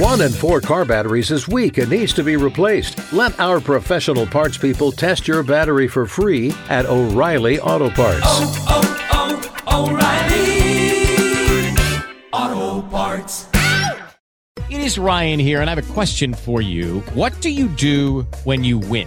One in four car batteries is weak and needs to be replaced. Let our professional parts people test your battery for free at O'Reilly Auto Parts. O'Reilly Auto Parts. It is Ryan here, and I have a question for you. What do you do when you win?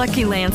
Lucky Land